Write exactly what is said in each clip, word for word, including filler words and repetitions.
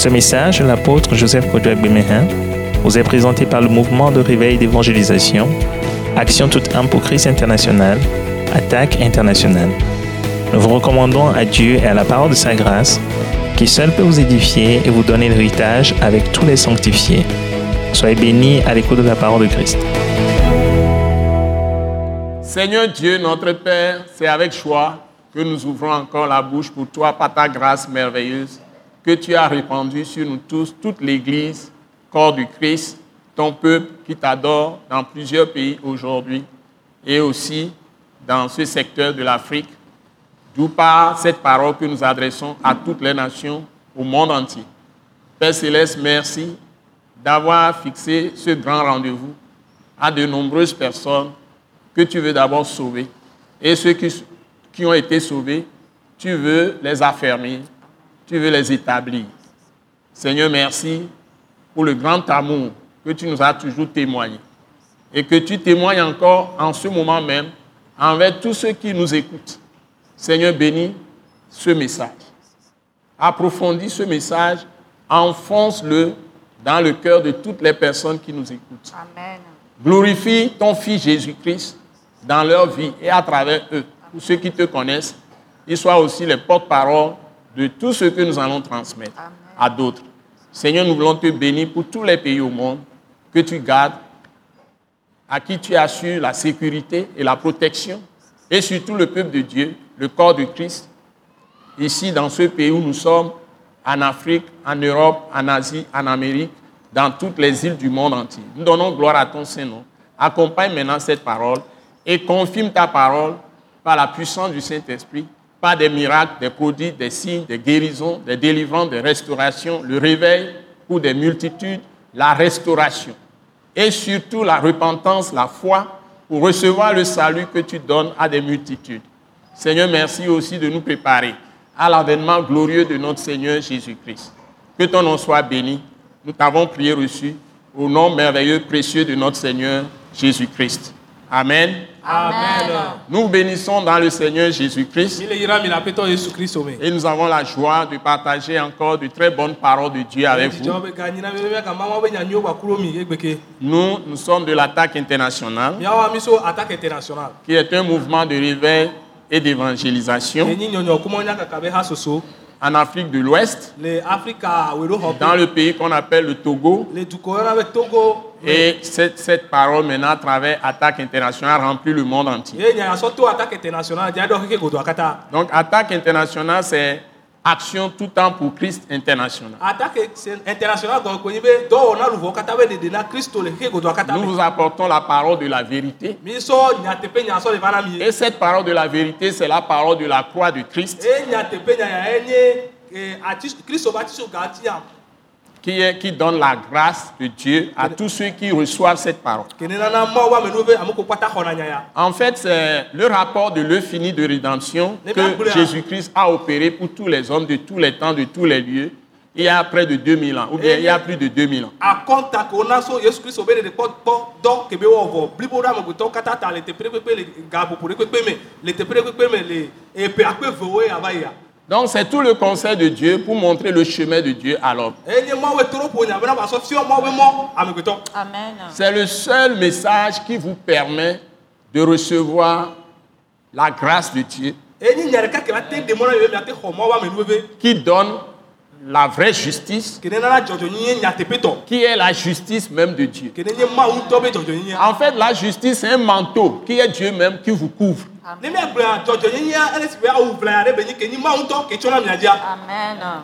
Ce message, l'apôtre Joseph Kodjo AGBEMEHIN, vous est présenté par le mouvement de réveil d'évangélisation, Action toute âme pour Christ international, Attaque internationale. Nous vous recommandons à Dieu et à la parole de sa grâce, qui seul peut vous édifier et vous donner l'héritage avec tous les sanctifiés. Soyez bénis à l'écoute de la parole de Christ. Seigneur Dieu, notre Père, c'est avec joie que nous ouvrons encore la bouche pour toi, par ta grâce merveilleuse, que tu as répandue sur nous tous, toute l'Église, corps du Christ, ton peuple qui t'adore dans plusieurs pays aujourd'hui et aussi dans ce secteur de l'Afrique, d'où part cette parole que nous adressons à toutes les nations, au monde entier. Père Céleste, merci d'avoir fixé ce grand rendez-vous à de nombreuses personnes que tu veux d'abord sauver. Et ceux qui, qui ont été sauvés, tu veux les affermir, tu veux les établir. Seigneur, merci pour le grand amour que tu nous as toujours témoigné et que tu témoignes encore en ce moment même envers tous ceux qui nous écoutent. Seigneur, bénis ce message. Approfondis ce message, enfonce-le dans le cœur de toutes les personnes qui nous écoutent. Amen. Glorifie ton Fils Jésus-Christ dans leur vie et à travers eux. Pour ceux qui te connaissent, ils soient aussi les porte-parole de tout ce que nous allons transmettre Amen. À d'autres. Seigneur, nous voulons te bénir pour tous les pays au monde que tu gardes, à qui tu assures la sécurité et la protection, et surtout le peuple de Dieu, le corps de Christ, ici dans ce pays où nous sommes, en Afrique, en Europe, en Asie, en Amérique, dans toutes les îles du monde entier. Nous donnons gloire à ton Saint-Nom. Accompagne maintenant cette parole et confirme ta parole par la puissance du Saint-Esprit, par des miracles, des prodiges, des signes, des guérisons, des délivrances, des restaurations, le réveil pour des multitudes, la restauration et surtout la repentance, la foi pour recevoir le salut que tu donnes à des multitudes. Seigneur, merci aussi de nous préparer à l'avènement glorieux de notre Seigneur Jésus-Christ. Que ton nom soit béni. Nous t'avons prié reçu au nom merveilleux, précieux de notre Seigneur Jésus-Christ. Amen. Amen. Nous bénissons dans le Seigneur Jésus-Christ. Et nous avons la joie de partager encore de très bonnes paroles de Dieu avec vous. Nous, nous sommes de l'Attaque internationale, qui est un mouvement de réveil et d'évangélisation en Afrique de l'Ouest, dans le pays qu'on appelle le Togo. Et cette, cette parole maintenant à travers Attaque internationale remplit le monde entier. Donc Attaque internationale, c'est Action tout temps pour Christ international. Nous vous apportons la parole de la vérité. Et cette parole de la vérité, c'est la parole de la croix de Christ. Qui, est, qui donne la grâce de Dieu à tous ceux qui reçoivent cette parole. En fait, c'est le rapport de l'euphémie de rédemption que Jésus-Christ a opéré pour tous les hommes de tous les temps, de tous les lieux, il y a près de deux mille ans, ou bien il y a plus de deux mille ans. Donc, c'est tout le conseil de Dieu pour montrer le chemin de Dieu à l'homme. Amen. C'est le seul message qui vous permet de recevoir la grâce de Dieu, qui donne la vraie justice, qui est la justice même de Dieu. En fait, la justice, c'est un manteau qui est Dieu même qui vous couvre. Amen.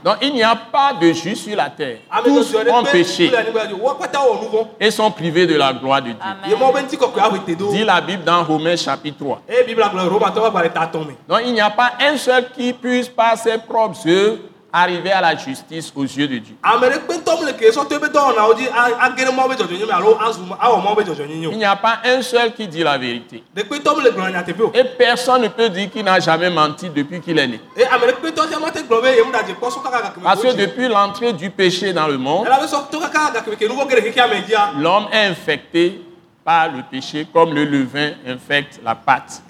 Donc il n'y a pas de juste sur la terre. Tous ont péché et sont privés de la gloire de Dieu. Dit la Bible dans Romains chapitre trois. Donc il n'y a pas un seul qui puisse par ses propres œuvres arriver à la justice aux yeux de Dieu. Il n'y a pas un seul qui dit la vérité. Et personne ne peut dire qu'il n'a jamais menti depuis qu'il est né. Parce que depuis l'entrée du péché dans le monde, l'homme est infecté par le péché comme le levain infecte la pâte.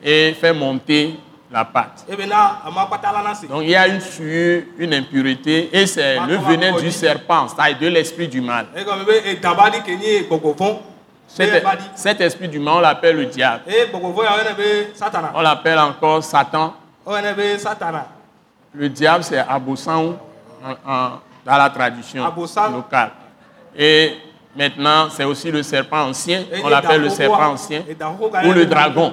Et fait monter la pâte. Donc il y a une souillure, une impureté, et c'est le venin du serpent, c'est-à-dire de l'esprit du mal. Cet, cet esprit du mal, on l'appelle le diable. On l'appelle encore Satan. Le diable, c'est Abosan dans la tradition locale. Et maintenant, c'est aussi le serpent ancien. On l'appelle le serpent ancien ou le dragon.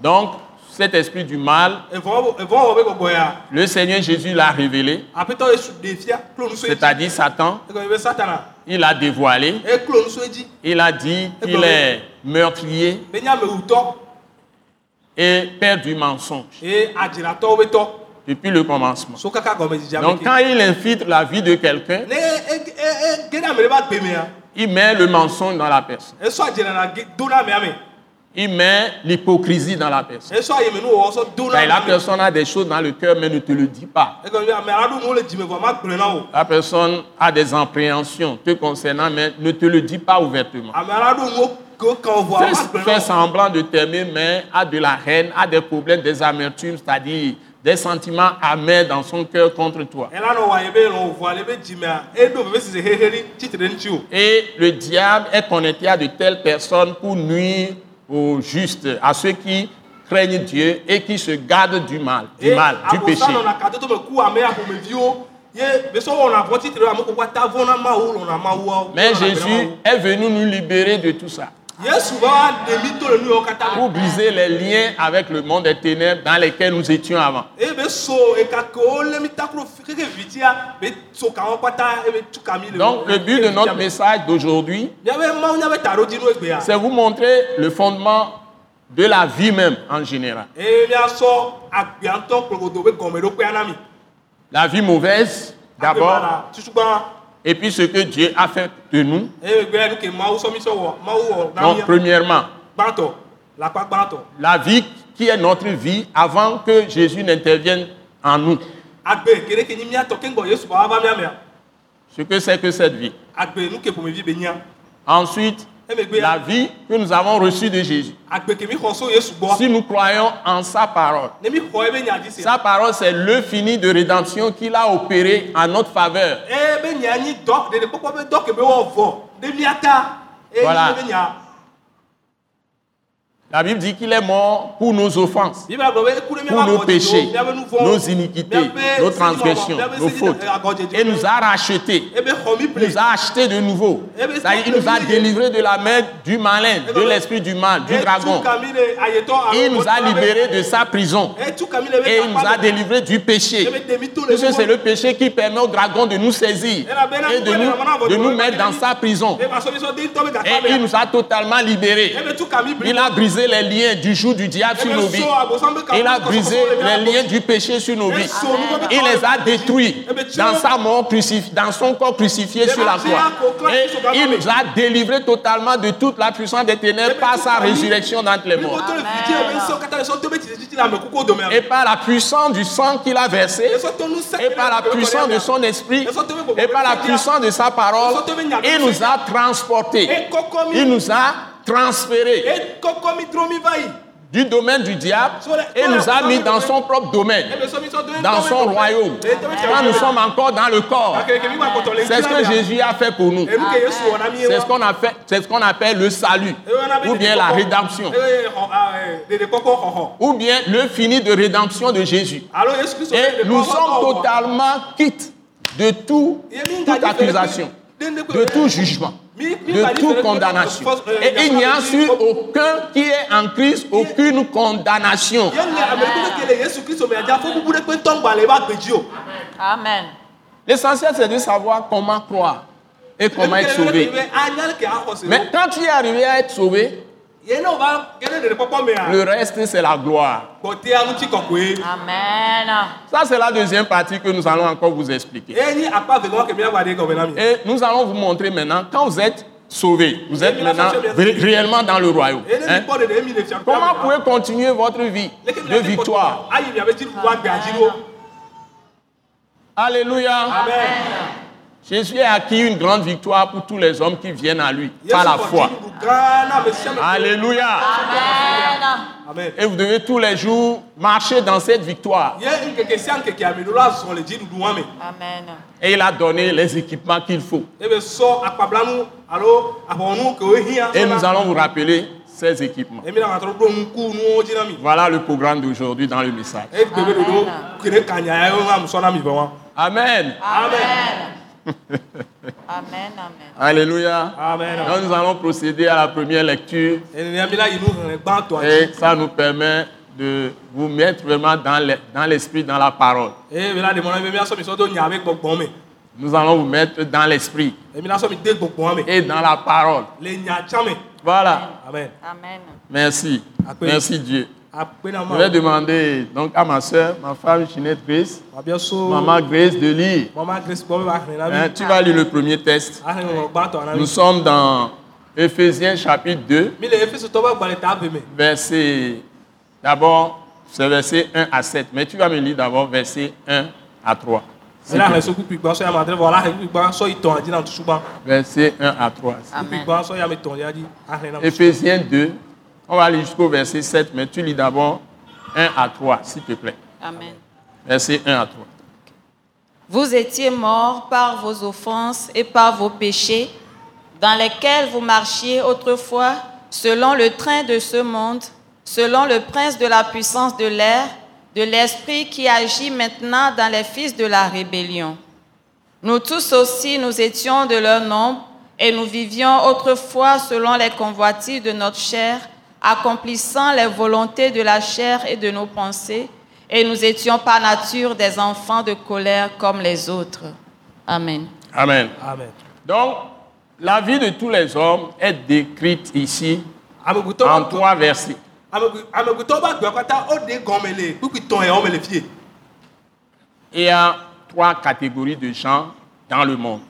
Donc, cet esprit du mal, le Seigneur Jésus l'a révélé, c'est-à-dire Satan, il l'a dévoilé, il a dit qu'il est meurtrier et père du mensonge depuis le commencement. Donc quand il infiltre la vie de quelqu'un, il met le mensonge dans la personne. Il met l'hypocrisie dans la personne. Ben, la personne a des choses dans le cœur, mais ne te le dit pas. La personne a des appréhensions te concernant, mais ne te le dit pas ouvertement. Fait, fait semblant de t'aimer, mais a de la haine, a des problèmes, des amertumes, c'est-à-dire des sentiments amers dans son cœur contre toi. Et le diable est connecté à de telles personnes pour nuire aux justes, à ceux qui craignent Dieu et qui se gardent du mal, du et mal, du péché. Mais Jésus est venu nous libérer de tout ça, pour briser les liens avec le monde des ténèbres dans lesquels nous étions avant. Donc le but de notre message d'aujourd'hui, c'est vous montrer le fondement de la vie même en général. La vie mauvaise d'abord, et puis ce que Dieu a fait de nous. Donc, premièrement, la vie qui est notre vie avant que Jésus n'intervienne en nous. Ce que c'est que cette vie. Ensuite, la vie que nous avons reçue de Jésus. Si nous croyons en sa parole, sa parole c'est le fini de rédemption qu'il a opéré en notre faveur. Voilà. La Bible dit qu'il est mort pour nos offenses, pour nos péchés, nos iniquités, nos transgressions, nos fautes. Et nous a rachetés. Il nous a achetés de nouveau. Il nous a délivrés de la main du malin, de l'esprit du mal, du dragon. Il nous a libérés de sa prison. Et il nous a délivrés du péché. Parce que c'est le péché qui permet au dragon de nous saisir et de nous, de nous mettre dans sa prison. Et il nous a totalement libérés. Il a brisé les liens du joug du diable sur nos vies. Il a brisé les liens du péché sur nos vies. Il les a détruits dans sa mort crucifiée, dans son corps crucifié sur la croix. Et il nous a délivrés totalement de toute la puissance des ténèbres par sa résurrection d'entre les morts. Amen. Et par la puissance du sang qu'il a versé, et par la puissance de son esprit, et par la puissance de sa parole, il nous a transportés. Il nous a transféré du domaine du diable et nous a mis dans son propre domaine, dans son royaume, quand nous sommes encore dans le corps. C'est ce que Jésus a fait pour nous. C'est ce qu'on a fait, c'est ce qu'on appelle le salut, ou bien la rédemption, ou bien le fini de rédemption de Jésus. Et nous sommes totalement quittes de tout, toute accusation, de tout jugement, de toute condamnation. Et il n'y a sur aucun qui est en Christ aucune condamnation. Amen. L'essentiel, c'est de savoir comment croire et comment être sauvé. Mais quand tu es arrivé à être sauvé, le reste, c'est la gloire. Amen. Ça, c'est la deuxième partie que nous allons encore vous expliquer. Et nous allons vous montrer maintenant, quand vous êtes sauvés, vous êtes maintenant réellement dans le royaume. Hein? Comment vous pouvez continuer votre vie de victoire? Amen. Alléluia. Amen. Jésus a acquis une grande victoire pour tous les hommes qui viennent à lui, yes, par la foi. Alléluia. Amen. Amen. Et vous devez tous les jours marcher dans cette victoire. Amen. Et il a donné les équipements qu'il faut. Et nous allons vous rappeler ces équipements. Voilà le programme d'aujourd'hui dans le message. Amen. Amen. Amen. Amen. Alléluia. Amen. Donc nous allons procéder à la première lecture. Et ça nous permet de vous mettre vraiment dans l'esprit, dans la parole. Nous allons vous mettre dans l'esprit et dans la parole. Voilà. Amen. Amen. Merci. Merci Dieu. Je vais demander donc à ma soeur, ma femme Chinette Grace, Mama Grace de lire. Hein, tu vas lire le premier texte. Nous sommes dans Éphésiens chapitre deux, verset, d'abord, c'est verset un à sept, mais tu vas me lire d'abord verset un à trois. Verset un à trois. Éphésiens deux. On va aller jusqu'au verset sept, mais tu lis d'abord un à trois, s'il te plaît. Amen. Verset un à trois. Vous étiez morts par vos offenses et par vos péchés, dans lesquels vous marchiez autrefois, selon le train de ce monde, selon le prince de la puissance de l'air, de l'esprit qui agit maintenant dans les fils de la rébellion. Nous tous aussi, nous étions de leur nombre, et nous vivions autrefois selon les convoitises de notre chair, accomplissant les volontés de la chair et de nos pensées, et nous étions par nature des enfants de colère comme les autres. Amen. Amen. Amen. Donc, la vie de tous les hommes est décrite ici en trois versets. Il y a trois catégories de gens dans le monde.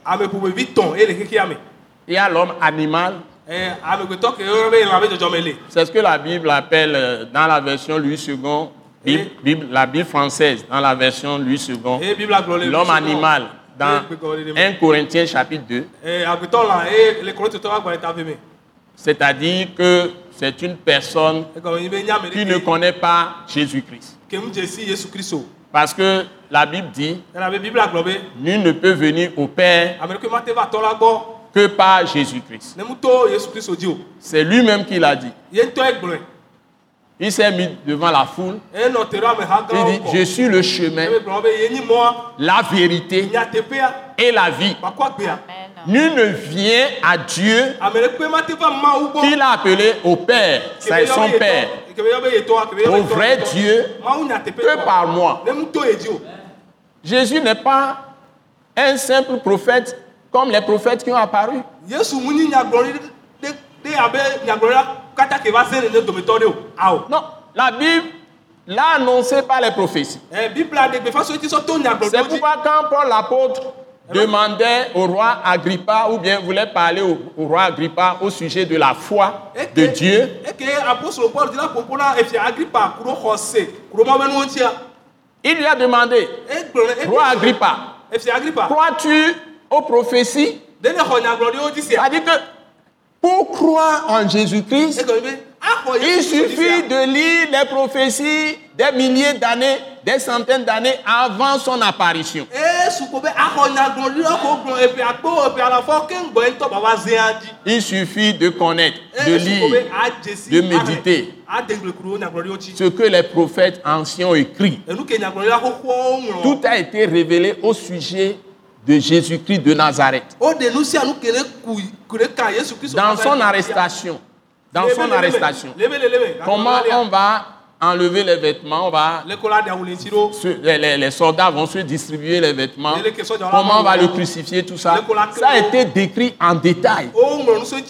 Il y a l'homme animal. C'est ce que la Bible appelle dans la version Louis Segond, Bible, Bible, la Bible française, dans la version Louis Segond, l'homme animal, dans un Corinthiens chapitre deux. C'est-à-dire que c'est une personne qui ne connaît pas Jésus-Christ. Parce que la Bible dit, nul ne peut venir au Père que par Jésus-Christ. C'est lui-même qui l'a dit. Il s'est mis devant la foule. Il dit, je suis le chemin, la vérité et la vie. Amen. Nul ne vient à Dieu qu'il a appelé au Père, c'est son Père, au vrai Dieu, que par moi. Jésus n'est pas un simple prophète comme les prophètes qui ont apparu. Non, la Bible l'a annoncé par les prophéties. C'est pourquoi quand Paul l'apôtre demandait au roi Agrippa, ou bien voulait parler au, au roi Agrippa au sujet de la foi de Dieu, il lui a demandé, roi Agrippa, crois-tu aux prophéties? C'est-à-dire que pour croire en Jésus-Christ, il suffit de lire les prophéties des milliers d'années, des centaines d'années avant son apparition. Il suffit de connaître, de lire, de méditer ce que les prophètes anciens ont écrit. Tout a été révélé au sujet de Jésus-Christ de Nazareth. Dans son arrestation, dans son arrestation, comment on va enlever les vêtements, on va, les, les, les soldats vont se distribuer les vêtements, comment on va le crucifier, tout ça. Ça a été décrit en détail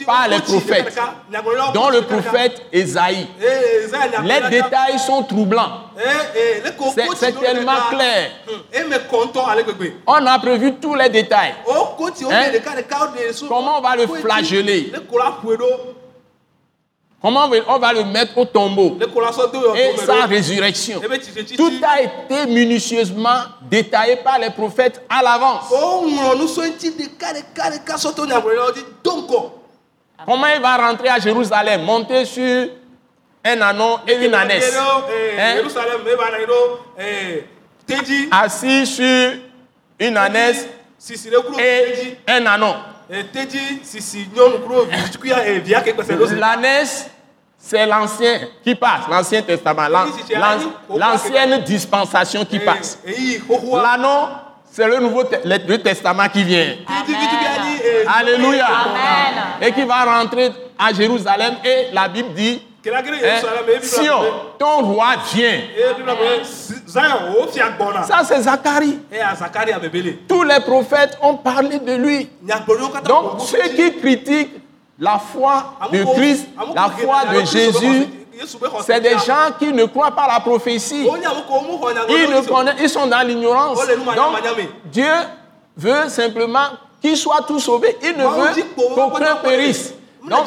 par les prophètes, dont le prophète Esaïe. Les détails sont troublants. C'est, c'est tellement clair. On a prévu tous les détails. Hein? Comment on va le flageller? Comment on va le mettre au tombeau et sa résurrection. Tout a été minutieusement détaillé par les prophètes à l'avance. Comment il va rentrer à Jérusalem, monter sur un anon et une ânesse, hein? Assis sur une ânesse et un anon. L'ânesse, c'est l'ancien qui passe, l'Ancien Testament, l'an, l'an, l'ancienne dispensation qui passe. L'anon, c'est le nouveau te- le, le testament qui vient. Amen. Alléluia. Amen. Et qui va rentrer à Jérusalem. Et la Bible dit, eh, Sion, ton roi vient. Ça, c'est Zacharie. Tous les prophètes ont parlé de lui. Donc, ceux qui critiquent la foi de Christ, la foi de Jésus, c'est des gens qui ne croient pas à la prophétie. Ils ne connaissent, ils sont dans l'ignorance. Donc, Dieu veut simplement qu'ils soient tous sauvés. Il ne veut qu'aucun périsse. Donc,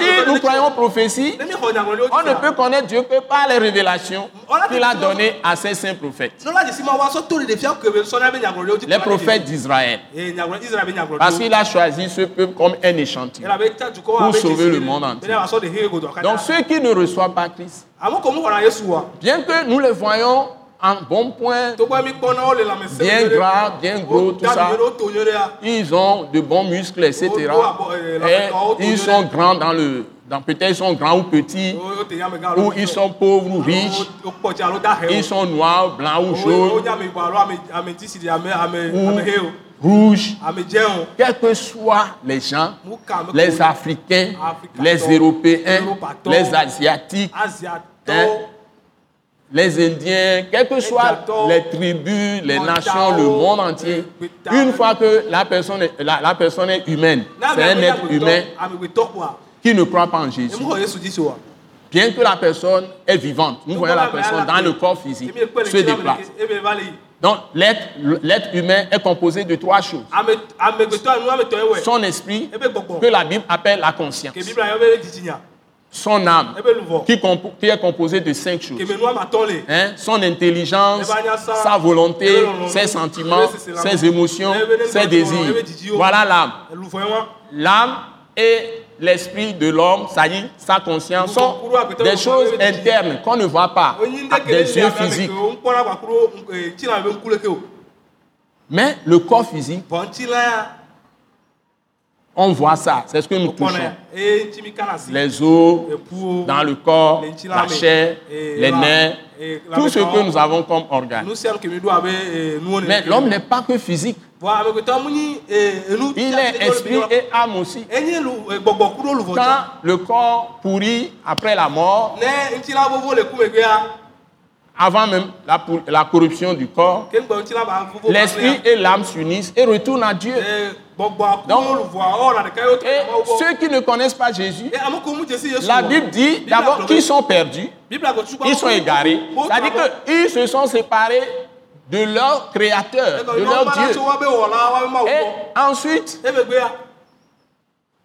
si nous croyons prophétie, on ne peut connaître Dieu que par les révélations qu'il a données à ses saints prophètes. Les prophètes d'Israël. Parce qu'il a choisi ce peuple comme un échantillon pour sauver le monde entier. Donc, ceux qui ne reçoivent pas Christ, bien que nous les voyons en bon point, bien gras, bien gros, tout ça, ils ont de bons muscles, et cetera. Et ils sont grands dans le... Dans, peut-être ils sont grands ou petits, ou ils sont pauvres ou riches, ils sont noirs, blancs ou jaunes, ou rouges. Quels que soient les gens, les Africains, les Européens, les Asiatiques, hein, les Indiens, quelles que soient les tribus, les nations, le monde entier, une fois que la personne est, la, la personne est humaine, c'est un être humain qui ne croit pas en Jésus. Bien que la personne est vivante, nous voyons la personne dans le corps physique, se déplace. Donc l'être, l'être humain est composé de trois choses. Son esprit, que la Bible appelle la conscience. Son âme, qui, compo- qui est composée de cinq choses. Hein? Son intelligence, sa volonté, ses sentiments, ses émotions, ses désirs. Voilà l'âme. L'âme et l'esprit de l'homme, ça dit, sa conscience, sont des choses internes qu'on ne voit pas des yeux physiques. Mais le corps physique, on voit ça, c'est ce que nous touchons. Les os dans le corps, la chair, les nerfs, tout ce que nous avons comme organes. Mais l'homme n'est pas que physique. Il est esprit et âme aussi. Quand le corps pourrit après la mort, avant même la, la corruption du corps, l'esprit et l'âme s'unissent et retournent à Dieu. Donc, et ceux qui ne connaissent pas Jésus, la Bible dit d'abord qu'ils sont perdus, ils sont égarés. C'est-à-dire qu'ils se sont séparés de leur Créateur, de leur Dieu. Et ensuite,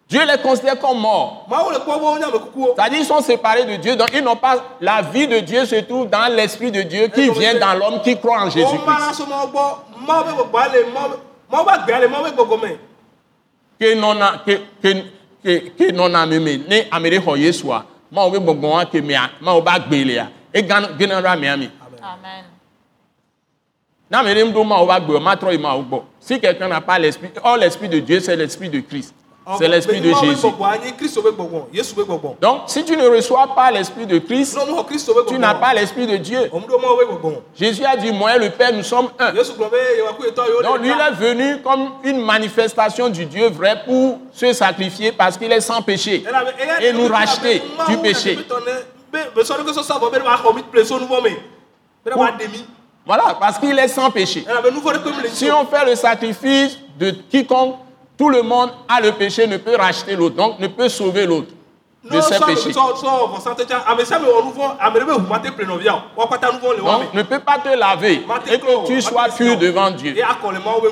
Dieu les considère comme morts. C'est-à-dire qu'ils sont séparés de Dieu, donc ils n'ont pas... La vie de Dieu se trouve dans l'Esprit de Dieu qui vient dans l'homme qui croit en Jésus-Christ. Que non a que que que que non a meme ne amere hoye soa ma we gbogbo wa ke mi a ma o ba gbele a e ganara mi ami. Amen. Na mere mdo ma o ba gbe ma tro I ma o gbo. Si quelqu'un n'a pas l'esprit, oh l'esprit de Dieu, c'est l'esprit de Christ. C'est l'esprit de Jésus. Donc, si tu ne reçois pas l'esprit de Christ, tu n'as pas l'esprit de Dieu. Jésus a dit, moi et le Père, nous sommes un. Donc, lui, il est venu comme une manifestation du Dieu vrai pour se sacrifier parce qu'il est sans péché et nous racheter du péché. Pour... Voilà, parce qu'il est sans péché. Si on fait le sacrifice de quiconque, tout le monde a le péché, ne peut racheter l'autre, donc ne peut sauver l'autre de ses péchés. Donc, ne peut pas te laver et que tu sois pur devant Dieu.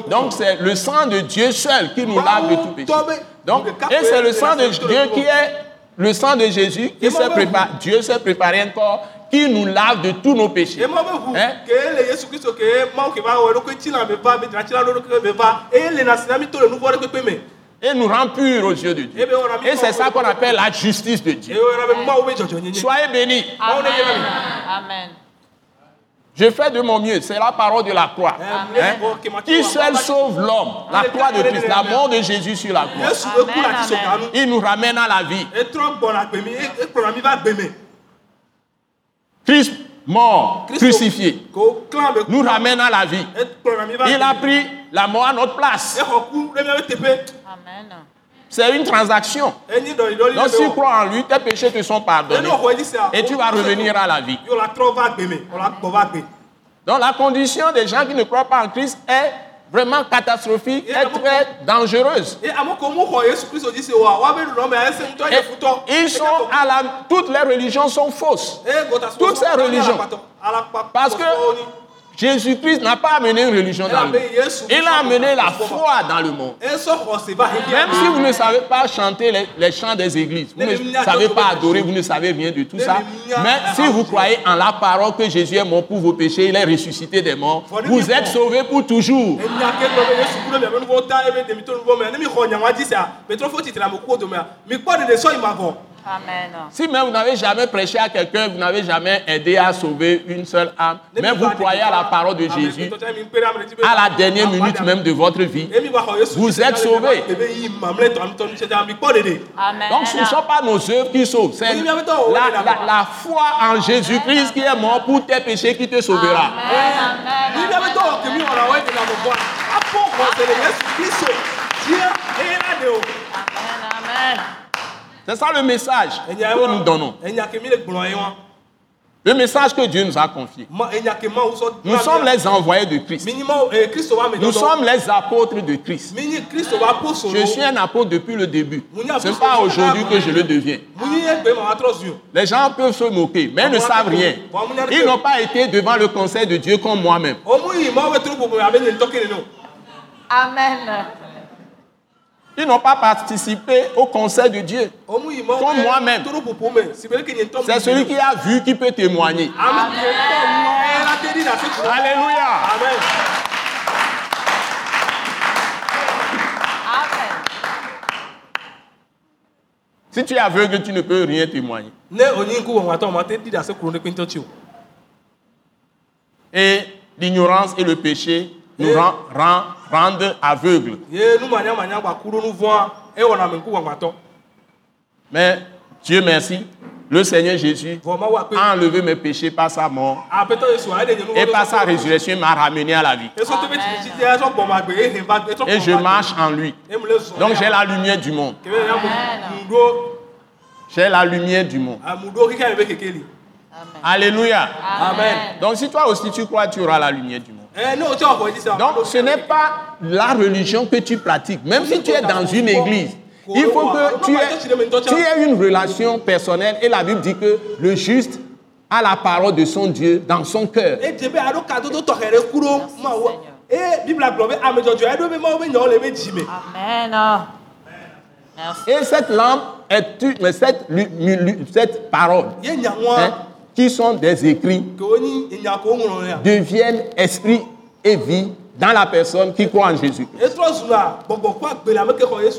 Donc, c'est le sang de Dieu seul qui nous lave de tout péché. Donc, et c'est le sang de Dieu qui est Le sang de Jésus, qui s'est préparé, Dieu s'est préparé un corps qui nous lave de tous nos péchés. Hein? Et nous rend purs aux yeux de Dieu. Et c'est ça qu'on appelle la justice de Dieu. Amen. Soyez bénis. Amen. Amen. Je fais de mon mieux, c'est la parole de la croix. Hein? Qui seul sauve l'homme, la croix de Christ, la mort de Jésus sur la croix. Amen, amen. Il nous ramène à la vie. Christ mort, crucifié, nous ramène à la vie. Il a pris la mort à notre place. Amen. C'est une transaction. Donc si tu crois en lui, tes péchés te sont pardonnés. Et tu vas revenir à la vie. Donc la condition des gens qui ne croient pas en Christ est vraiment catastrophique, est très dangereuse. Et ils sont à la, toutes les religions sont fausses. Toutes ces religions. Parce que Jésus-Christ n'a pas amené une religion dans le monde. Il a amené la foi dans le monde. Même si vous ne savez pas chanter les, les chants des églises, vous ne savez pas adorer, vous ne savez rien de tout ça, mais si vous croyez en la parole que Jésus est mort pour vos péchés, il est ressuscité des morts, vous êtes sauvés pour toujours. Amen. Si même vous n'avez jamais prêché à quelqu'un, vous n'avez jamais aidé à sauver une seule âme, même vous croyez à la parole de Jésus, à la dernière minute même de votre vie, vous êtes sauvés. Amen. Donc ce ne sont pas nos œuvres qui sauvent, c'est la, la, la foi en Jésus-Christ qui est mort pour tes péchés qui te sauvera. Amen. Amen. C'est ça le message que nous donnons. Le message que Dieu nous a confié. Nous sommes les envoyés de Christ. Nous sommes les apôtres de Christ. Je suis un apôtre depuis le début. Ce n'est pas aujourd'hui que je le deviens. Les gens peuvent se moquer, mais ils ne savent rien. Ils n'ont pas été devant le conseil de Dieu comme moi-même. Amen. Ils n'ont pas participé au conseil de Dieu, comme moi-même. C'est celui qui a vu qui peut témoigner. Amen. Alléluia. Amen. Si tu es aveugle, tu ne peux rien témoigner. Et l'ignorance et le péché nous rend, rend, rendent aveugles. Mais Dieu merci, le Seigneur Jésus a enlevé mes péchés par sa mort et par sa résurrection, il m'a ramené à la vie. Amen. Et je marche en lui. Donc j'ai la lumière du monde. Amen. J'ai la lumière du monde. Amen. Alléluia. Amen. Donc si toi aussi tu crois, tu auras la lumière du monde. Donc ce n'est pas la religion que tu pratiques. Même si tu es dans une église, il faut que tu aies, tu aies une relation personnelle. Et la Bible dit que le juste a la parole de son Dieu dans son cœur. Amen. Et cette lampe est une, mais cette, cette parole, hein, qui sont des écrits, deviennent esprit et vie dans la personne qui croit en Jésus-Christ.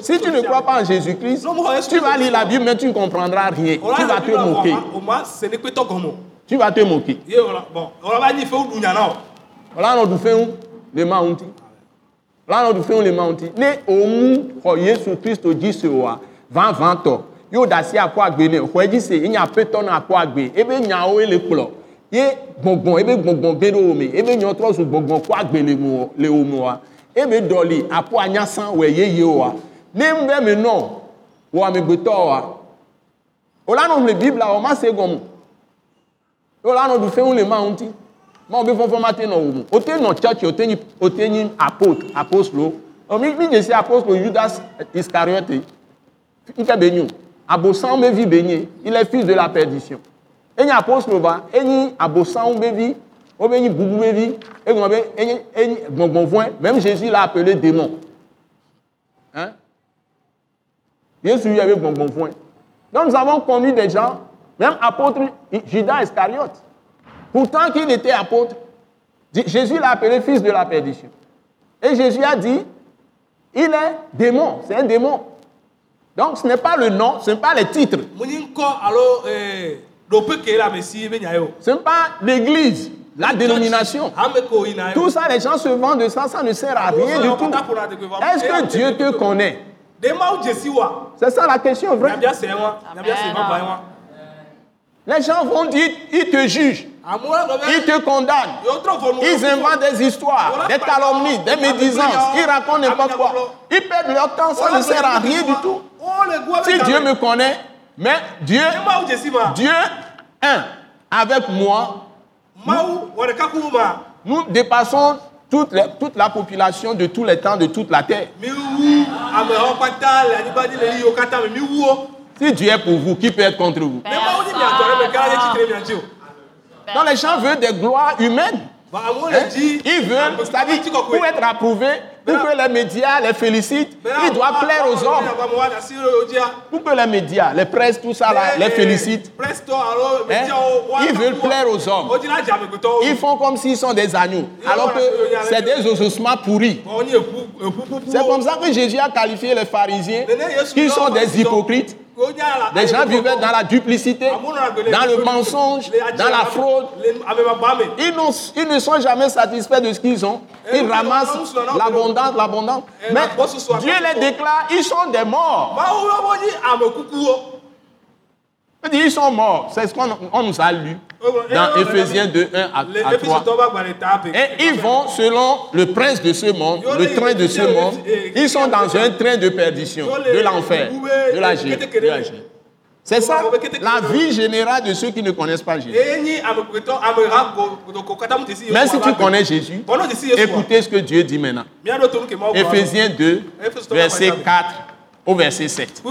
Si tu ne crois pas en Jésus-Christ, tu vas lire la Bible, mais tu ne comprendras rien. Tu vas te moquer. Tu vas te moquer. Voilà, on nous fait où les mounties. Voilà, on nous fait où les mounties. Les hommes croyés sur Christ au dix ans, vingt ans. Yo dasi akwa gbene oji se nya peton akwa gbe ebe nya o le klo ye gbongbon ebe gbongbon be ro mi ebe nya tro so gbongbon kwa gbe le mu le o mu wa ebe doli apo anya san we ye ye wa ni mbe mi no wa mi gbe to wa olanu le bibla o ma se gomu olanu du fe un le ma unti ma o be fon fon mate no wo o te no church o te ni o te ni apôtre apôtre o mi mi je se apôtre Judas Iscariote nka be ni Abosan Bevi Beigné, il est fils de la perdition. Et ni apôtre va, et ni Abosan Bevi, ou bien ni Boubou Bevi, et ni Bonbonvoin, même Jésus l'a appelé démon. Hein? Jésus avait Bonbonvoin. Donc nous avons connu des gens, même apôtre Judas Iscariote, pourtant qu'il était apôtre, Jésus l'a appelé fils de la perdition. Et Jésus a dit, il est démon, c'est un démon. Donc ce n'est pas le nom, ce n'est pas les titres. Ce n'est pas l'église, la dénomination. Tout ça, les gens se vendent de ça, ça ne sert à rien du tout. Est-ce que Dieu te connaît? C'est ça la question vraie. Les gens vont dire, ils te jugent, ils te condamnent, ils inventent des histoires, des calomnies, des médisances, ils racontent n'importe quoi. Ils perdent leur temps, ça ne sert à rien du tout. Si Dieu me connaît, mais Dieu, Dieu, un, avec moi, nous, nous dépassons toute la, toute la population de tous les temps, de toute la terre. Si Dieu est pour vous, qui peut être contre vous? Donc les gens veulent des gloires humaines. Hein? Ils veulent, c'est-à-dire pour être approuvés, pour que les médias les félicitent, ils doivent plaire aux hommes. Pour que les médias, les presses, tout ça, là, les félicitent. Hein? Ils veulent plaire aux hommes. Ils font comme s'ils sont des agneaux, alors que c'est des ossements pourris. C'est comme ça que Jésus a qualifié les pharisiens, qui sont des hypocrites. Des gens vivaient dans la duplicité, dans le mensonge, dans la fraude. Ils, ils ne sont jamais satisfaits de ce qu'ils ont. Ils ramassent l'abondance, l'abondance. Mais Dieu les déclare, ils sont des morts. Ils sont morts. C'est ce qu'on on nous a lu dans Éphésiens deux, un à trois. Et ils vont selon le prince de ce monde, le train de ce monde. Ils sont dans un train de perdition, de l'enfer, de la Jésus. C'est ça la vie générale de ceux qui ne connaissent pas Jésus. Même si tu connais Jésus, écoutez ce que Dieu dit maintenant. Éphésiens deux, verset quatre au verset sept.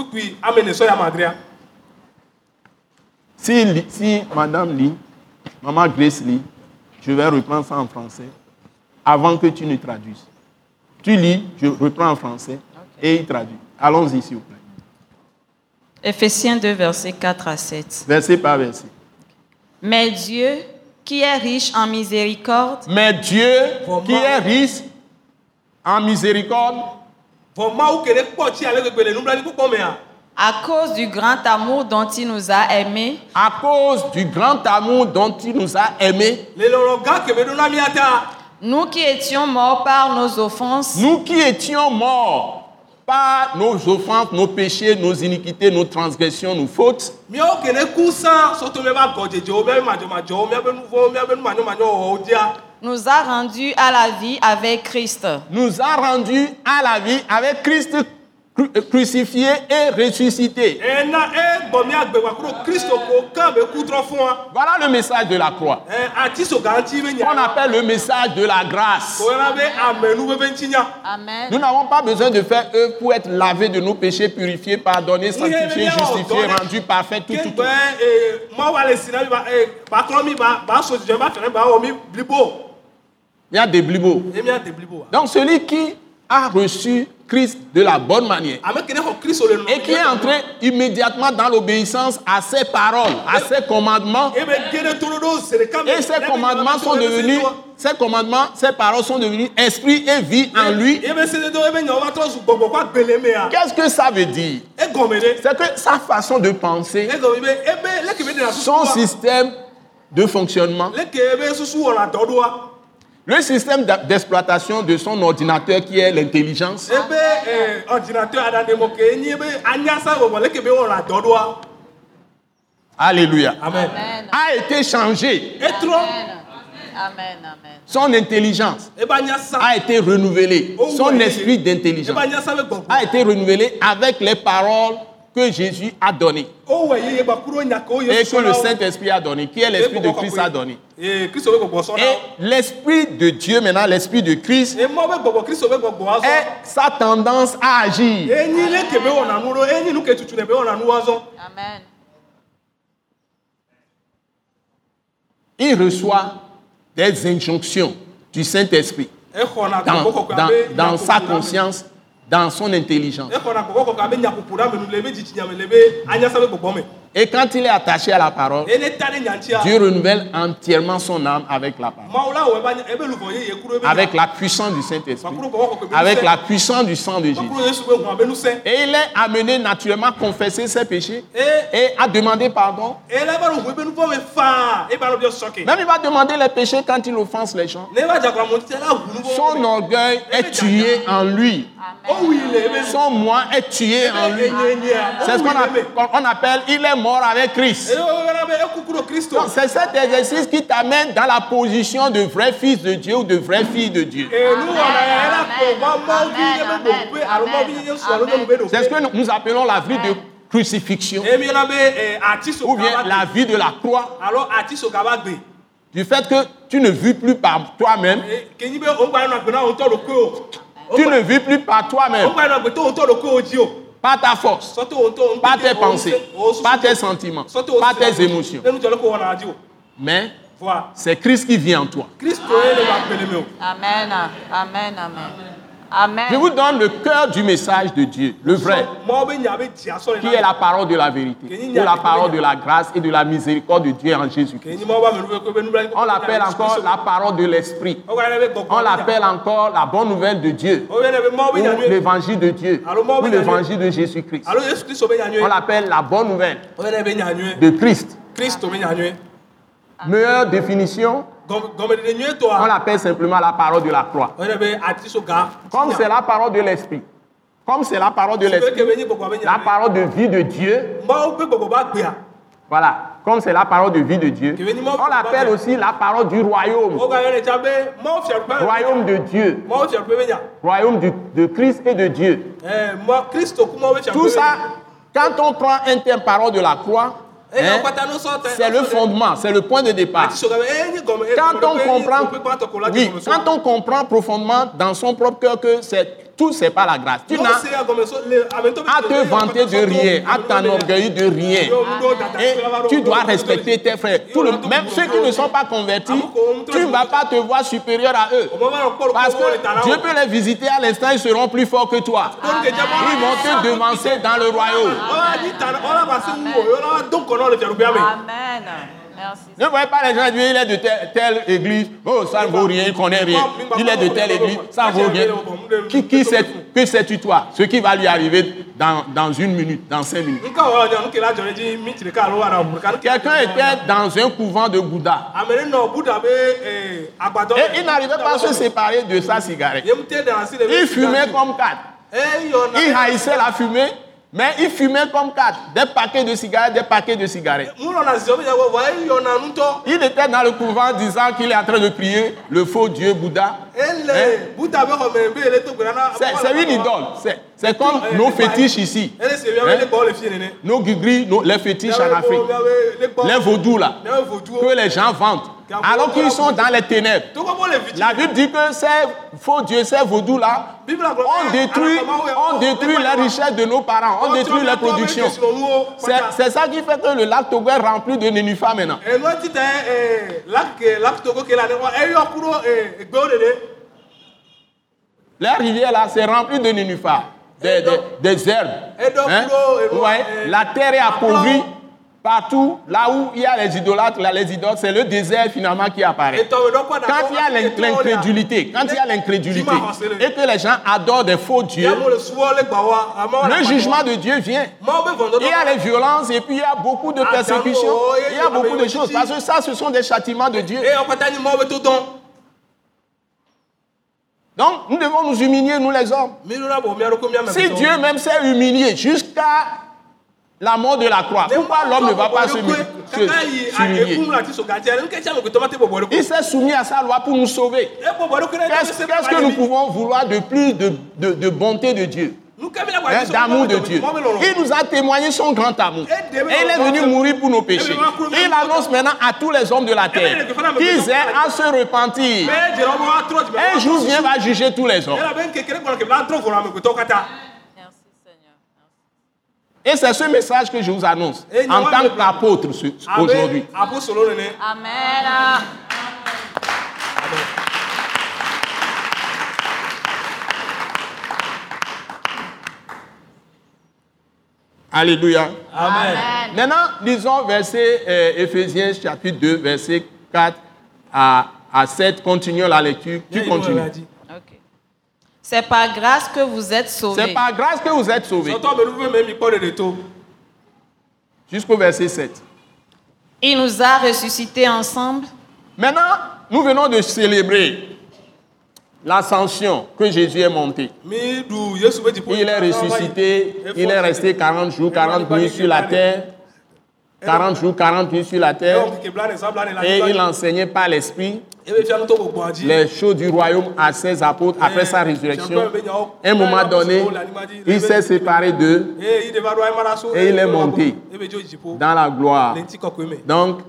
Si, si Madame lit, Mama Grace lit, je vais reprendre ça en français avant que tu ne traduises. Tu lis, je reprends en français et il traduit. Allons-y, s'il vous plaît. Éphésiens deux, versets quatre à sept. Verset par verset. Mais Dieu, qui est riche en miséricorde... Mais Dieu, qui est riche en miséricorde... À cause du grand amour dont il nous a aimés. À cause du grand amour dont il nous a aimés. Nous qui étions morts par nos offenses. Nous qui étions morts par nos offenses, nos péchés, nos iniquités, nos transgressions, nos fautes. Nous a rendus à la vie avec Christ. Nous a rendus à la vie avec Christ. Crucifié et ressuscité. Voilà le message de la croix. On appelle le message de la grâce. Amen. Nous n'avons pas besoin de faire œuvre pour être lavés de nos péchés, purifiés, pardonnés, sanctifiés, justifiés, rendus parfaits, tout, tout, tout. Il y a des blibots. Donc celui qui a reçu Christ de la bonne manière et qui est entré immédiatement dans l'obéissance à ses paroles, à ses commandements, et ses commandements sont devenus ses commandements, ses paroles sont devenues esprit et vie en lui. Qu'est-ce que ça veut dire? C'est que sa façon de penser, son système de fonctionnement, le système d'exploitation de son ordinateur qui est l'intelligence. Alléluia. Amen. Amen. A été changé. Amen. Amen. Amen. Son intelligence a été renouvelée. Son esprit d'intelligence a été renouvelé avec les paroles que Jésus a donné et que le Saint-Esprit a donné, qui est l'Esprit de Christ a donné. Et l'Esprit de Dieu maintenant, l'Esprit de Christ, est sa tendance à agir. Amen. Il reçoit des injonctions du Saint-Esprit dans, dans, dans sa conscience, dans son intelligence. Et quand il est attaché à la parole, Dieu renouvelle entièrement son âme avec la parole. Avec la puissance du Saint-Esprit. Avec la puissance du sang de Jésus. Et il est amené naturellement à confesser ses péchés et à demander pardon. Même il va demander les péchés quand il offense les gens. Son orgueil est tué en lui. Amen. Son moi est tué en lui. C'est ce qu'on appelle « il est mort avec Christ ». Donc, c'est cet exercice qui t'amène dans la position de vrai fils de Dieu ou de vraie fille de Dieu. Amen. Amen. C'est ce que nous appelons la vie de crucifixion ou bien la vie de la croix. Du fait que tu ne vis plus par toi-même, tu ne vis plus par toi-même, par ta force, par tes pensées, par tes sentiments, par tes émotions. Mais c'est Christ qui vit en toi. Amen. Amen. Amen. Amen. Je vous donne le cœur du message de Dieu, le vrai, qui est la parole de la vérité, de la parole de la grâce et de la miséricorde de Dieu en Jésus-Christ. On l'appelle encore la parole de l'Esprit. On l'appelle encore la bonne nouvelle de Dieu, ou l'évangile de Dieu, ou l'évangile de Jésus-Christ. On l'appelle la bonne nouvelle de Christ. Meilleure définition, on l'appelle simplement la parole de la croix. Comme c'est la parole de l'Esprit, comme c'est la parole de l'Esprit, la parole de vie de Dieu, voilà, comme c'est la parole de vie de Dieu, on l'appelle aussi la parole du royaume, royaume de Dieu, royaume de, de Christ et de Dieu. Tout ça, quand on prend un terme parole de la croix, hein? C'est le fondement, c'est le point de départ. Quand on comprend, oui, quand on comprend profondément dans son propre cœur que c'est, tout c'est par la grâce. Tu n'as à te vanter de rien, à t'enorgueillir de rien. Et tu dois respecter tes frères. Tout le, même ceux qui ne sont pas convertis, tu ne vas pas te voir supérieur à eux. Parce que Dieu peut les visiter à l'instant, ils seront plus forts que toi. Amen. Ils vont te devancer dans le royaume. Amen. Amen. Merci. Ne voyez pas les gens dire il est de telle, telle église, oh ça ne vaut rien, il ne connaît rien. Il est de telle église, ça ne vaut rien. Qui, qui sait, que sais-tu toi? Ce qui va lui arriver dans, dans une minute, dans cinq minutes. Quelqu'un était dans un couvent de Bouddha. Et il n'arrivait pas à se séparer de sa cigarette. Il fumait comme quatre. Il haïssait la fumée. Mais il fumait comme quatre, des paquets de cigarettes, des paquets de cigarettes. Il était dans le couvent disant qu'il est en train de prier le faux dieu Bouddha. Hein? C'est, c'est une idole. C'est, c'est comme nos fétiches ici. Hein? Nos guigris, nos, les fétiches en Afrique. Les vaudous là, que les gens vendent. Alors qu'ils sont dans les ténèbres. La Bible dit que ces faux dieux, ces vaudous là, on détruit, on détruit les richesses de nos parents, on détruit les productions. C'est, c'est ça qui fait que le lac Togo est rempli de nénuphars maintenant. La rivière là, c'est rempli de nénuphars, des, des, des herbes. Hein? Ouais. La terre est appauvrie. Partout, là où il y a les idolâtres, là, les idoles, c'est le désert finalement qui apparaît. Quand il y a l'incrédulité, quand il y a l'incrédulité, et que les gens adorent des faux dieux, le jugement de Dieu vient. Il y a les violences et puis il y a beaucoup de persécutions, il y a beaucoup de choses, parce que ça, ce sont des châtiments de Dieu. Donc, nous devons nous humilier, nous les hommes. Si Dieu même s'est humilié jusqu'à la mort de la croix. Pourquoi l'homme ne va pas se soumettre? Il s'est soumis à sa loi pour nous sauver. Qu'est-ce, qu'est-ce que nous pouvons vouloir de plus de, de, de bonté de Dieu? D'amour de Dieu. Il nous a témoigné son grand amour. Et il est venu mourir pour nos péchés. Il annonce maintenant à tous les hommes de la terre qu'ils aient à se repentir. Un jour vient va juger tous les hommes. Et c'est ce message que je vous annonce en tant qu'apôtre aujourd'hui. Amen. Alléluia. Amen. Amen. Maintenant, lisons verset euh, Éphésiens chapitre deux, verset quatre à, à sept. Continuons la lecture. Tu oui, continues. Okay. C'est par grâce que vous êtes sauvés. C'est par grâce que vous êtes sauvés. Jusqu'au verset sept. Il nous a ressuscités ensemble. Maintenant, nous venons de célébrer l'ascension que Jésus est monté. Il est ressuscité, il est resté quarante jours, quarante nuits sur la terre. quarante jours, quarante nuits sur la terre. Et il enseignait par l'Esprit les choses du royaume à ses apôtres après sa résurrection. À un moment donné, il s'est séparé d'eux et il est monté dans la gloire. Donc,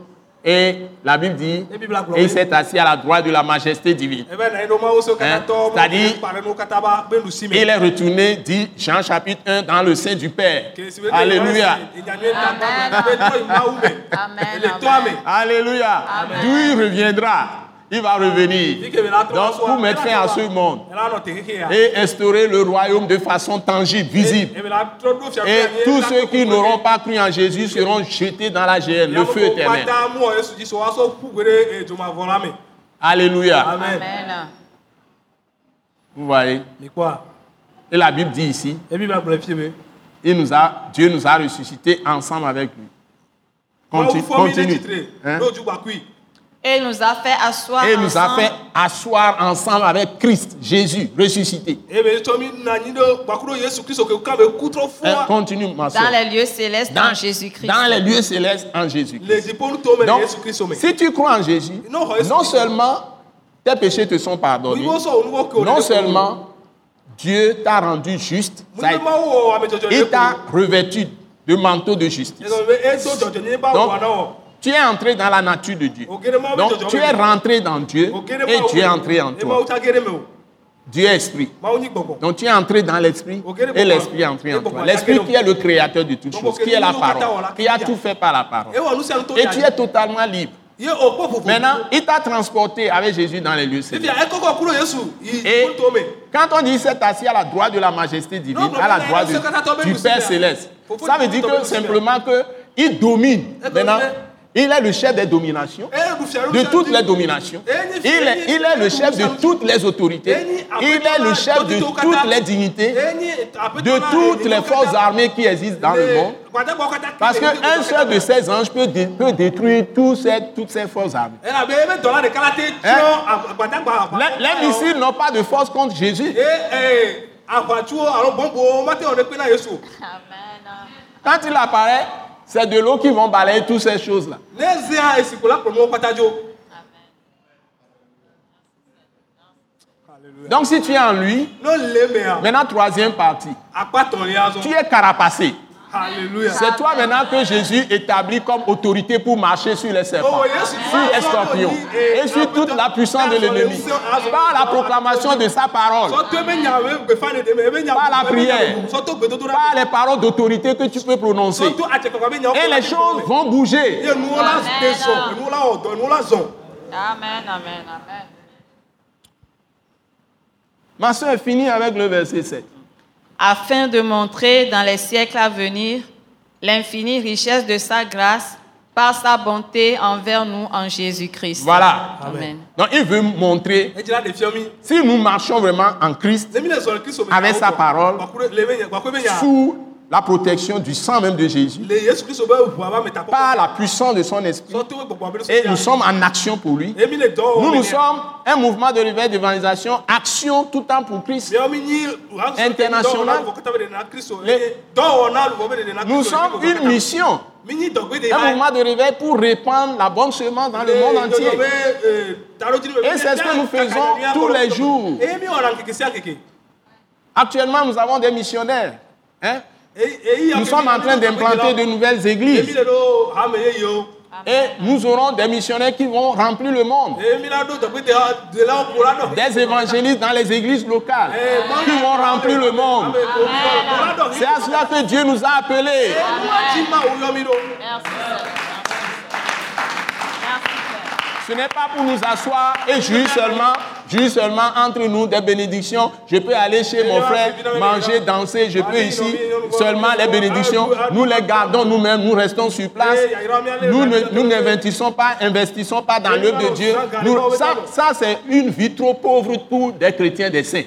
et la Bible dit, et il s'est assis à la droite de la majesté divine. Hein? C'est-à-dire, il est retourné, dit Jean chapitre un, dans le sein du Père. Alléluia. Amen. Amen. Alléluia. Amen. D'où il reviendra, il va revenir. Donc, pour mettre fin à ce monde et instaurer le royaume de façon tangible, visible. Et tous ceux qui n'auront pas cru en Jésus seront jetés dans la géhenne, le feu éternel. Alléluia. Amen. Vous voyez? Et la Bible dit ici, il nous a, Dieu nous a ressuscités ensemble avec lui. Continue. Continue. Hein? Et nous a fait asseoir et nous ensemble. a fait asseoir ensemble avec Christ, Jésus, ressuscité. Et continue, ma soeur. Dans les lieux célestes dans, en Jésus-Christ. Dans les lieux célestes en Jésus-Christ. Donc, si tu crois en Jésus, non seulement tes péchés te sont pardonnés, non seulement Dieu t'a rendu juste, il t'a revêtu de manteau de justice. Donc, tu es entré dans la nature de Dieu. Donc, tu es rentré dans Dieu et Dieu est entré en toi. Dieu est esprit. Donc, tu es entré dans l'esprit et l'esprit est entré en toi. L'esprit qui est le créateur de toutes choses, qui est la parole, qui a tout fait par la parole. Et tu es totalement libre. Maintenant, il t'a transporté avec Jésus dans les lieux célestes. Et quand on dit s'est assis à la droite de la majesté divine, à la droite de, du Père céleste, ça veut dire que simplement qu'il domine maintenant. Il est le chef des dominations, de toutes les dominations. Il est, il est le chef de toutes les autorités. Il est le chef de toutes les dignités, de toutes les forces armées qui existent dans le monde. Parce qu'un seul de ces anges peut, dé, peut détruire tout ces, toutes ces forces armées. Les, les missiles n'ont pas de force contre Jésus. Quand il apparaît, c'est de l'eau qui vont balayer toutes ces choses-là. Amen. Donc si tu es en lui, maintenant troisième partie, tu es carapassé. Alléluia. C'est toi maintenant que Jésus établit comme autorité pour marcher sur les serpents, sur les scorpions et sur toute la puissance de l'ennemi. Par la proclamation de sa parole, par la prière, par les paroles d'autorité que tu peux prononcer. Et les choses vont bouger. Amen. Amen. Amen. Amen. Ma soeur finit avec le verset sept. Afin de montrer dans les siècles à venir l'infinie richesse de sa grâce par sa bonté envers nous en Jésus-Christ. Voilà. Amen. Donc il veut montrer, si nous marchons vraiment en Christ, avec sa parole, sous la protection du sang même de Jésus, par la puissance de son esprit, et nous sommes en action pour lui. Nous, nous sommes un mouvement de réveil d'évangélisation, Action toute âme pour Christ international. Les... Nous sommes une mission, un mouvement de réveil pour répandre la bonne semence dans le monde entier. Et c'est ce que nous faisons tous les jours. Actuellement, nous avons des missionnaires. Hein? Nous sommes en train d'implanter de nouvelles églises. Et nous aurons des missionnaires qui vont remplir le monde. Des évangélistes dans les églises locales qui vont remplir le monde. C'est à cela que Dieu nous a appelés. Ce n'est pas pour nous asseoir et jouir seulement. juste seulement entre nous des bénédictions. Je peux aller chez mon frère, manger, danser, je peux ici. Seulement les bénédictions, nous les gardons nous-mêmes, nous restons sur place. Nous ne, nous n'investissons pas, investissons pas dans l'œuvre de Dieu. Nous, ça, ça, c'est une vie trop pauvre pour des chrétiens des saints.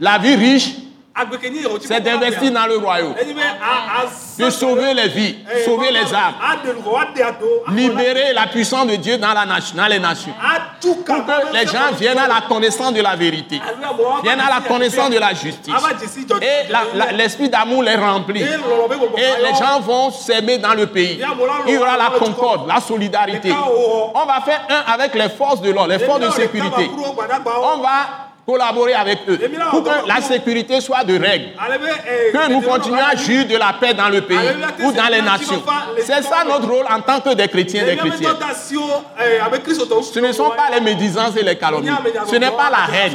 La vie riche, c'est d'investir dans le royaume, de sauver les vies, sauver les âmes, libérer la puissance de Dieu dans, la nation, dans les nations, pour que les gens viennent à la connaissance de la vérité, viennent à la connaissance de la justice, et la, la, l'esprit d'amour les remplit, et les gens vont s'aimer dans le pays. Il y aura la concorde, la solidarité. On va faire un avec les forces de l'ordre, les forces de sécurité. On va collaborer avec eux, pour que la sécurité soit de règle, que nous continuions à jouir de la paix dans le pays ou dans les nations. C'est ça notre rôle en tant que des chrétiens, des chrétiens. Ce ne sont pas les médisances et les calomnies, ce n'est pas la haine,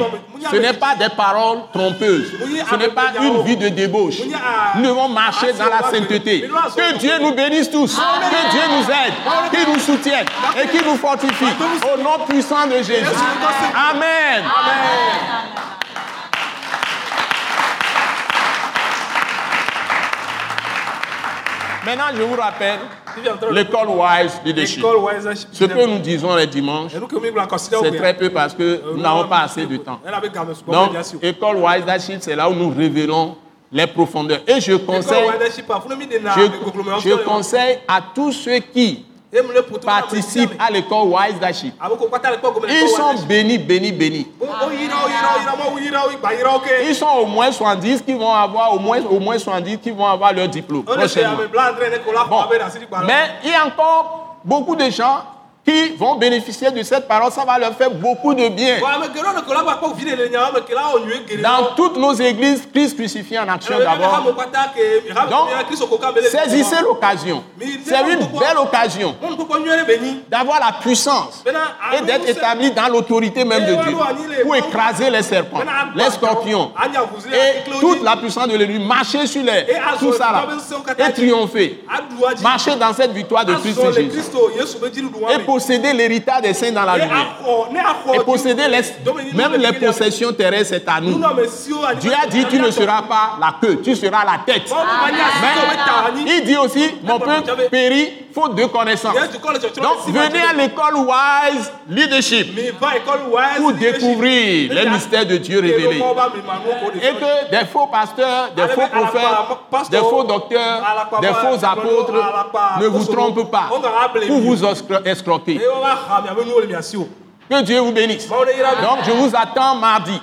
ce n'est pas des paroles trompeuses, ce n'est pas une vie de débauche. Nous devons marcher dans la sainteté. Que Dieu nous bénisse tous, que Dieu nous aide, qu'il nous soutienne et qu'il nous fortifie. Au nom puissant de Jésus. Amen. Amen. Maintenant, je vous rappelle l'école Wise Leadership. Ce que nous disons les dimanches, c'est très peu parce que nous n'avons pas assez de temps. Donc, l'école Wise Leadership, c'est là où nous révélons les profondeurs. Et je conseille, je, je conseille à tous ceux qui participent à l'école Wise Leadership. Ils sont bénis, bénis, bénis. Ils sont au moins soixante-dix qui vont avoir au moins, au moins soixante-dix qui vont avoir leur diplôme prochainement. Bon. Mais il y a encore beaucoup de gens qui vont bénéficier de cette parole, ça va leur faire beaucoup de bien. Dans toutes nos églises, Christ crucifié en action d'abord. Donc, saisissez l'occasion. C'est une belle occasion d'avoir la puissance et d'être établi dans l'autorité même de Dieu pour écraser les serpents, les scorpions et toute la puissance de l'ennemi. Marcher sur les, tout ça là, et triompher. Marcher dans cette victoire de Christ Jésus. Et pour posséder l'héritage des saints dans la lumière. Et posséder les, même les possessions terrestres, c'est à nous. Dieu a dit, tu ne seras pas la queue, tu seras la tête. Mais il dit aussi, mon peuple périt faute de connaissance. Donc, venez à l'école Wise Leadership pour découvrir les mystères de Dieu révélés. Et que des faux pasteurs, des faux prophètes, des faux docteurs, des faux apôtres ne vous trompent pas pour vous escroquer. Que Dieu vous bénisse. Donc, je vous attends mardi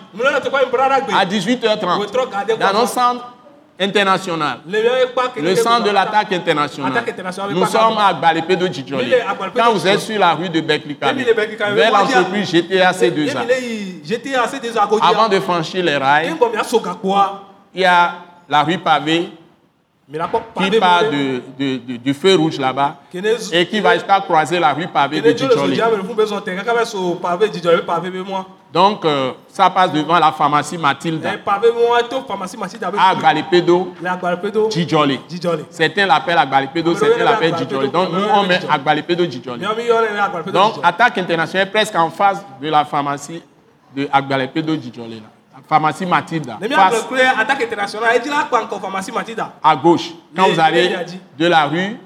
à dix-huit heures trente dans nos centres international, le centre de l'attaque internationale. Nous sommes à Agbalépédo Djidjolé. Quand vous êtes sur la rue de Berkeley-Cali, vers l'entreprise G T A C deux A, avant de franchir les rails, il y a la rue pavée qui part de, de, de, du feu rouge là-bas et qui va jusqu'à croiser la rue pavée de Djidjolé. Donc, euh, ça passe devant la pharmacie Matilda. À Agbalépédo Djidjolé. Certains l'appellent Agbalépédo, certains l'appellent Djidjolé. Donc, nous, on met Agbalépédo Djidjolé. Donc, Attaque internationale est presque en face de la pharmacie de Agbalépédo Djidjolé. Pharmacie Matilda. Face Attaque internationale. Pharmacie Matilda. À gauche, quand vous allez de la rue,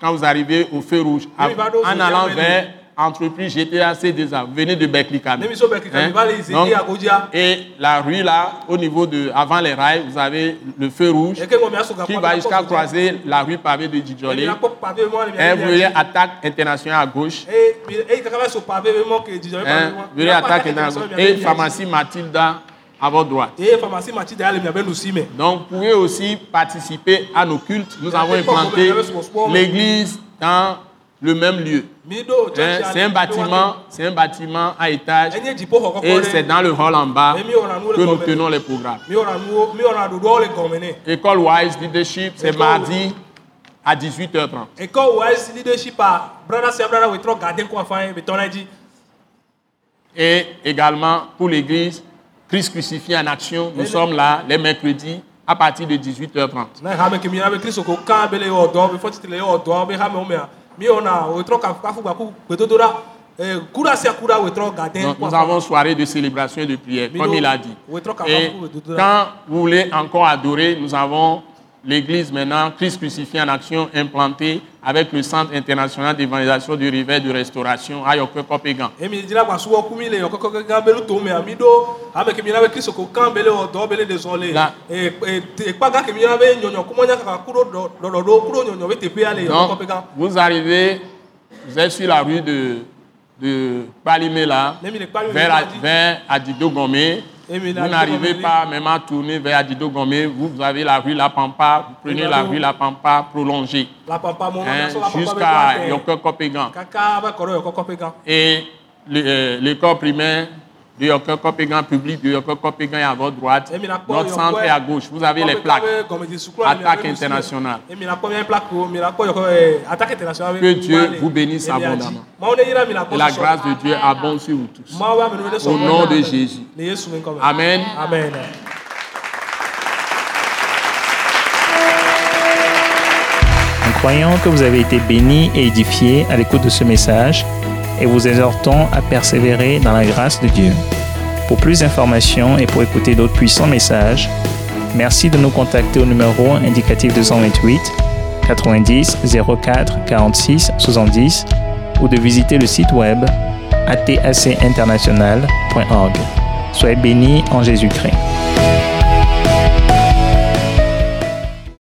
quand vous arrivez au feu rouge, en allant vers entreprise G T A C deux A, venez de Berkeley-Cali. Hein? Donc, et la rue là, au niveau de, avant les rails, vous avez le feu rouge qui va jusqu'à croiser la rue pavée de Djidjolé. Hein? Vous voyez Attaque internationale à gauche. Hein? Vous voyez Attaque internationale et Pharmacie Matilda à votre droite. Donc, vous pouvez aussi participer à nos cultes. Nous avons implanté l'église dans le même lieu. Hein, c'est un bâtiment, c'est un bâtiment à étage et c'est dans le hall en bas que nous tenons les programmes. École Wise Leadership, c'est mardi à dix-huit heures trente. École Wise Leadership à et également pour l'église Christ crucifié en action, nous sommes là les mercredis à partir de dix-huit heures trente. Donc, nous avons soirée de célébration et de prière, comme il a dit. Et quand vous voulez encore adorer, nous avons l'église maintenant, Christ crucifié en action, implantée avec le Centre international d'évangélisation du rivière de restauration à Yoko-Kopégan. Donc, vous arrivez, vous êtes sur la rue de de Palimela vers, vers Adidogomé. Vous n'arrivez pas même à tourner vers Adidogomé. Vous, vous avez la rue La Pampa, vous prenez la rue La Pampa prolongée hein, jusqu'à Yoko-Kopégan. Et l'école primaire de Yoko-Kopégan, public de Yoko-Kopégan est à votre droite. Notre centre est à gauche. Vous avez les plaques. Attaque internationale. Que Dieu vous bénisse abondamment. Et la grâce de Dieu abonde sur vous tous. Au nom de Jésus. Amen. Amen. Nous croyons que vous avez été bénis et édifiés à l'écoute de ce message. Et vous exhortons à persévérer dans la grâce de Dieu. Pour plus d'informations et pour écouter d'autres puissants messages, merci de nous contacter au numéro indicatif deux cent vingt-huit, quatre-vingt-dix, zéro quatre, quarante-six, soixante-dix ou de visiter le site web a t a c international point org. Soyez bénis en Jésus-Christ.